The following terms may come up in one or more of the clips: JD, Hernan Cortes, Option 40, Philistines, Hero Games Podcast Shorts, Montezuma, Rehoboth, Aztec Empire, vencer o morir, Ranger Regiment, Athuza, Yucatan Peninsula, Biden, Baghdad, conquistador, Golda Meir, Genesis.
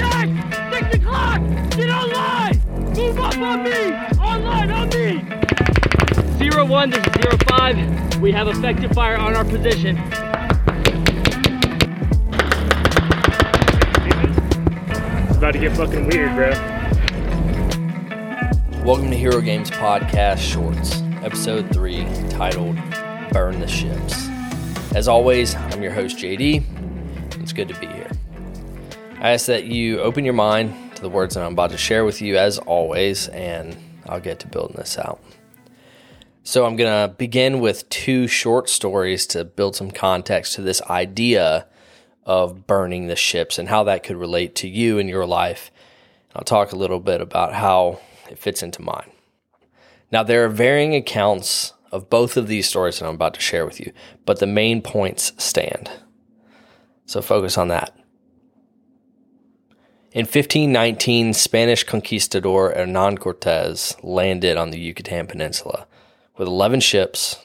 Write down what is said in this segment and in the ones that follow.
Jack, 6 o'clock, get online! Move up on me! Online on me! 01, this is 05. We have effective fire on our position. It's about to get fucking weird, bro. Welcome to Hero Games Podcast Shorts, Episode 3, titled Burn the Ships. As always, I'm your host, JD. It's good to be here. I ask that you open your mind to the words that I'm about to share with you, as always, and I'll get to building this out. So I'm going to begin with two short stories to build some context to this idea of burning the ships and how that could relate to you and your life. I'll talk a little bit about how it fits into mine. Now, there are varying accounts of both of these stories that I'm about to share with you, but the main points stand. So focus on that. In 1519, Spanish conquistador Hernan Cortes landed on the Yucatan Peninsula with 11 ships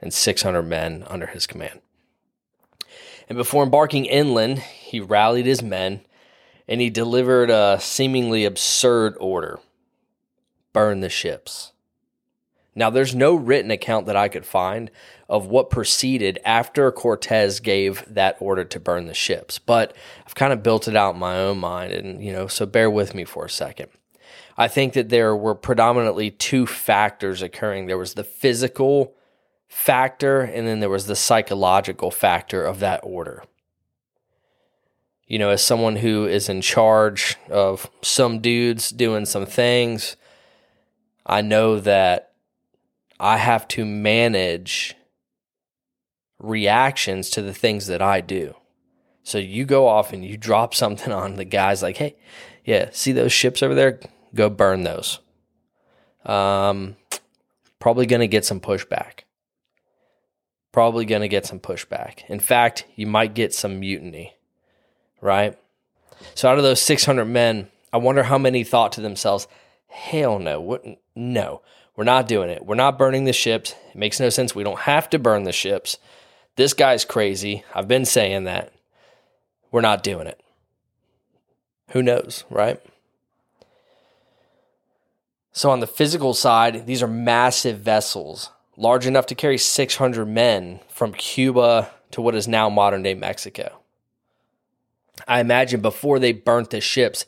and 600 men under his command. And before embarking inland, he rallied his men and he delivered a seemingly absurd order: burn the ships. Now, there's no written account that I could find of what proceeded after Cortes gave that order to burn the ships, but I've kind of built it out in my own mind, and so bear with me for a second. I think that there were predominantly two factors occurring. There was the physical factor, and then there was the psychological factor of that order. As someone who is in charge of some dudes doing some things, I know that I have to manage reactions to the things that I do. So you go off and you drop something on the guys like, hey, yeah, see those ships over there? Go burn those. Probably going to get some pushback. In fact, you might get some mutiny, right? So out of those 600 men, I wonder how many thought to themselves, hell no, no. We're not doing it. We're not burning the ships. It makes no sense. We don't have to burn the ships. This guy's crazy. I've been saying that. We're not doing it. Who knows, right? So on the physical side, these are massive vessels, large enough to carry 600 men from Cuba to what is now modern-day Mexico. I imagine before they burnt the ships,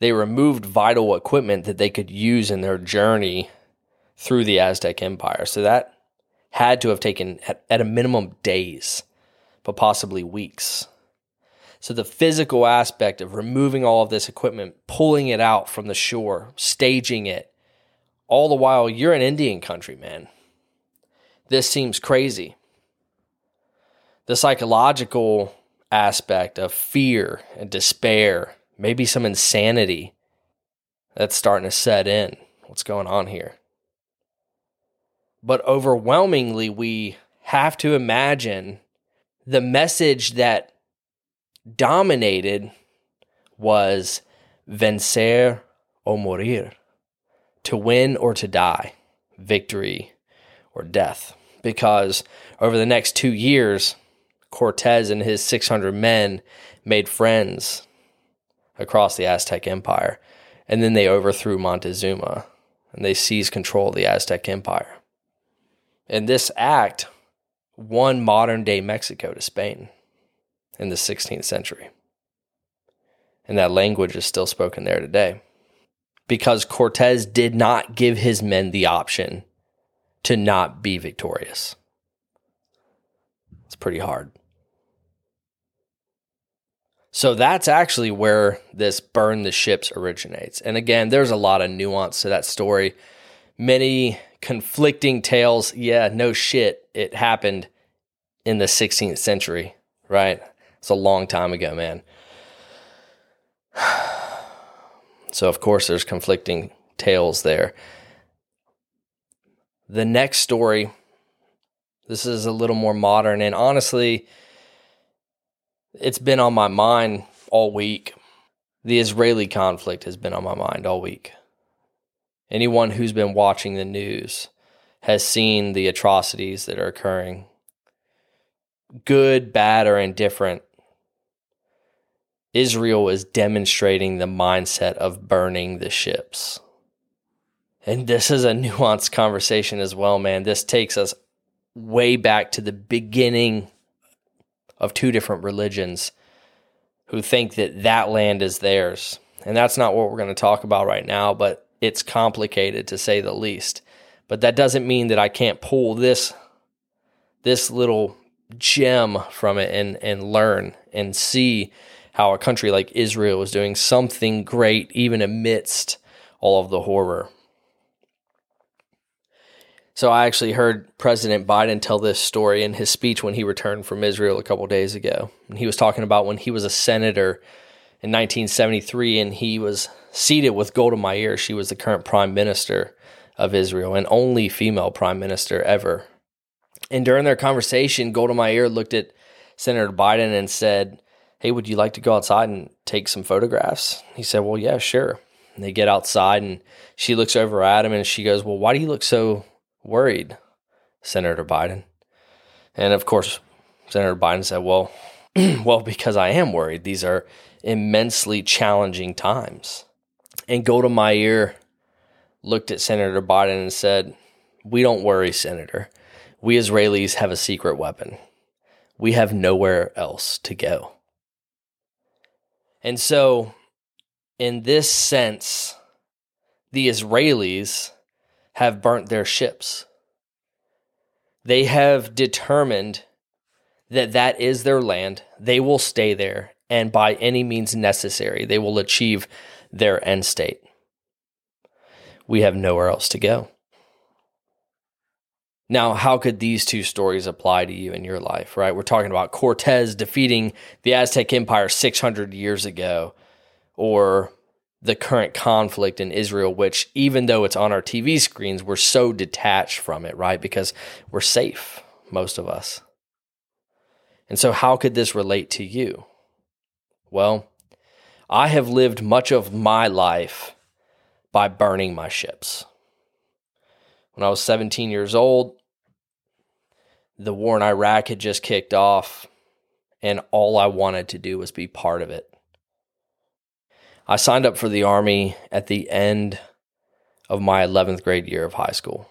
they removed vital equipment that they could use in their journey through the Aztec Empire. So that had to have taken, at a minimum, days, but possibly weeks. So the physical aspect of removing all of this equipment, pulling it out from the shore, staging it, all the while you're in Indian country, man. This seems crazy. The psychological aspect of fear and despair, maybe some insanity that's starting to set in. What's going on here? But overwhelmingly, we have to imagine the message that dominated was vencer o morir, to win or to die, victory or death. Because over the next 2 years, Cortes and his 600 men made friends across the Aztec Empire, and then they overthrew Montezuma, and they seized control of the Aztec Empire. And this act won modern-day Mexico to Spain in the 16th century. And that language is still spoken there today. Because Cortes did not give his men the option to not be victorious. It's pretty hard. So that's actually where this burn the ships originates. And again, there's a lot of nuance to that story. Many conflicting tales. Yeah, no shit. It happened in the 16th century, right? It's a long time ago, man. So, of course, there's conflicting tales there. The next story, this is a little more modern, and honestly, it's been on my mind all week. The Israeli conflict has been on my mind all week. Anyone who's been watching the news has seen the atrocities that are occurring. Good, bad, or indifferent. Israel is demonstrating the mindset of burning the ships. And this is a nuanced conversation as well, man. This takes us way back to the beginning of two different religions who think that that land is theirs. And that's not what we're going to talk about right now, but it's complicated to say the least. But that doesn't mean that I can't pull this little gem from it and learn and see how a country like Israel is doing something great even amidst all of the horror. So I actually heard President Biden tell this story in his speech when he returned from Israel a couple days ago. And he was talking about when he was a senator in 1973 and he was seated with Golda Meir. She was the current prime minister of Israel and only female prime minister ever. And during their conversation, Golda Meir looked at Senator Biden and said, "Hey, would you like to go outside and take some photographs?" He said, "Well, yeah, sure." And they get outside and she looks over at him and she goes, "Well, why do you look so worried, Senator Biden?" And of course, Senator Biden said, well, because I am worried. These are immensely challenging times. And Golda Meir looked at Senator Biden and said, "We don't worry, Senator. We Israelis have a secret weapon. We have nowhere else to go." And so, in this sense, the Israelis have burnt their ships. They have determined that that is their land. They will stay there, and by any means necessary, they will achieve their end state. We have nowhere else to go. Now, how could these two stories apply to you in your life, right? We're talking about Cortes defeating the Aztec Empire 600 years ago, or the current conflict in Israel, which even though it's on our TV screens, we're so detached from it, right? Because we're safe, most of us. And so how could this relate to you? Well, I have lived much of my life by burning my ships. When I was 17 years old, the war in Iraq had just kicked off, and all I wanted to do was be part of it. I signed up for the Army at the end of my 11th grade year of high school.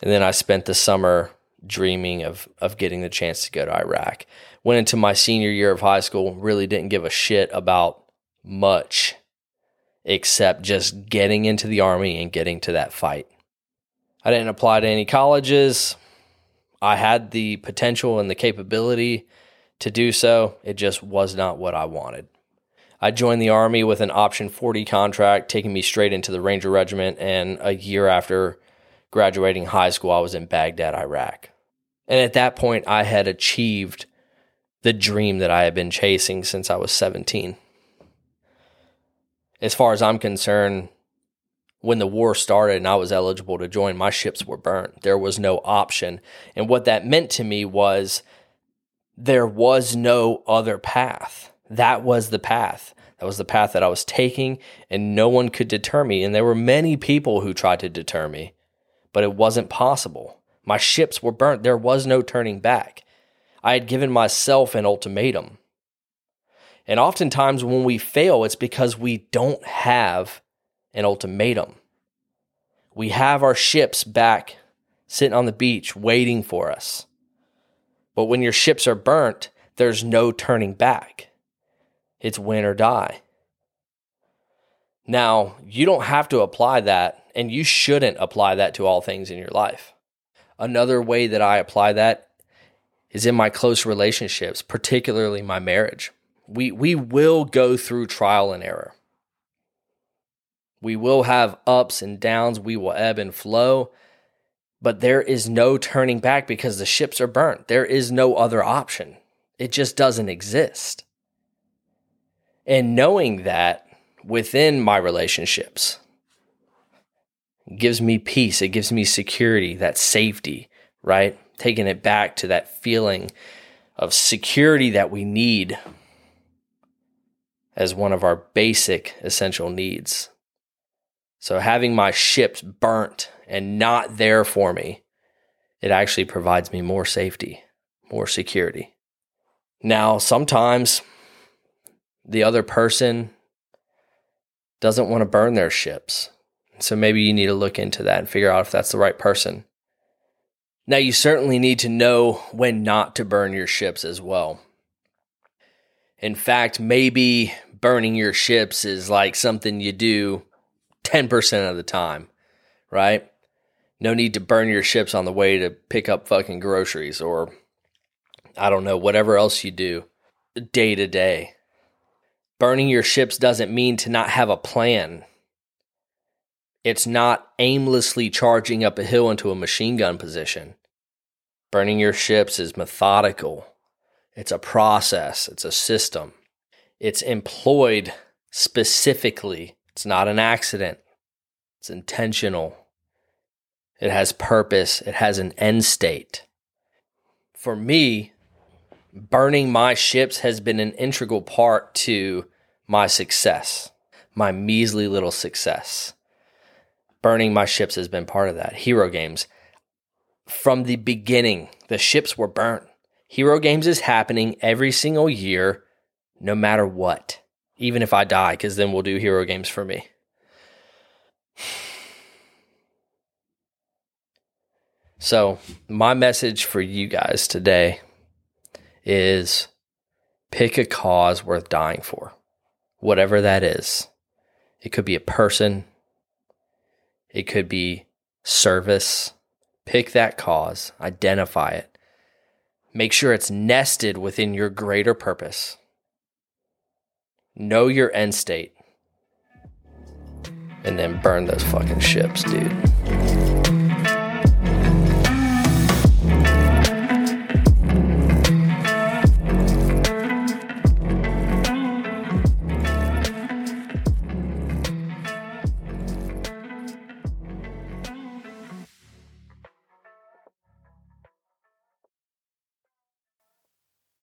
And then I spent the summer dreaming of getting the chance to go to Iraq. Went into my senior year of high school, really didn't give a shit about much except just getting into the Army and getting to that fight. I didn't apply to any colleges. I had the potential and the capability to do so. It just was not what I wanted. I joined the Army with an Option 40 contract, taking me straight into the Ranger Regiment, and a year after graduating high school, I was in Baghdad, Iraq. And at that point, I had achieved the dream that I had been chasing since I was 17. As far as I'm concerned, when the war started and I was eligible to join, my ships were burnt. There was no option. And what that meant to me was there was no other path. That was the path. That was the path that I was taking, and no one could deter me. And there were many people who tried to deter me, but it wasn't possible. My ships were burnt. There was no turning back. I had given myself an ultimatum. And oftentimes when we fail, it's because we don't have an ultimatum. We have our ships back sitting on the beach waiting for us. But when your ships are burnt, there's no turning back. It's win or die. Now, you don't have to apply that, and you shouldn't apply that to all things in your life. Another way that I apply that is in my close relationships, particularly my marriage. We will go through trial and error. We will have ups and downs. We will ebb and flow. But there is no turning back because the ships are burnt. There is no other option. It just doesn't exist. And knowing that within my relationships gives me peace. It gives me security, that safety, right? Taking it back to that feeling of security that we need as one of our basic essential needs. So having my ships burnt and not there for me, it actually provides me more safety, more security. Now, sometimes the other person doesn't want to burn their ships. So maybe you need to look into that and figure out if that's the right person. Now, you certainly need to know when not to burn your ships as well. In fact, maybe burning your ships is like something you do 10% of the time, right? No need to burn your ships on the way to pick up fucking groceries or, I don't know, whatever else you do day to day. Burning your ships doesn't mean to not have a plan. It's not aimlessly charging up a hill into a machine gun position. Burning your ships is methodical. It's a process. It's a system. It's employed specifically. It's not an accident. It's intentional. It has purpose. It has an end state. For me, burning my ships has been an integral part to my success, my measly little success. Burning my ships has been part of that. Hero Games, from the beginning, the ships were burnt. Hero Games is happening every single year, no matter what, even if I die, because then we'll do Hero Games for me. So my message for you guys today is pick a cause worth dying for, whatever that is. It could be a person. It could be service. Pick that cause. Identify it. Make sure it's nested within your greater purpose. Know your end state. And then burn those fucking ships, dude.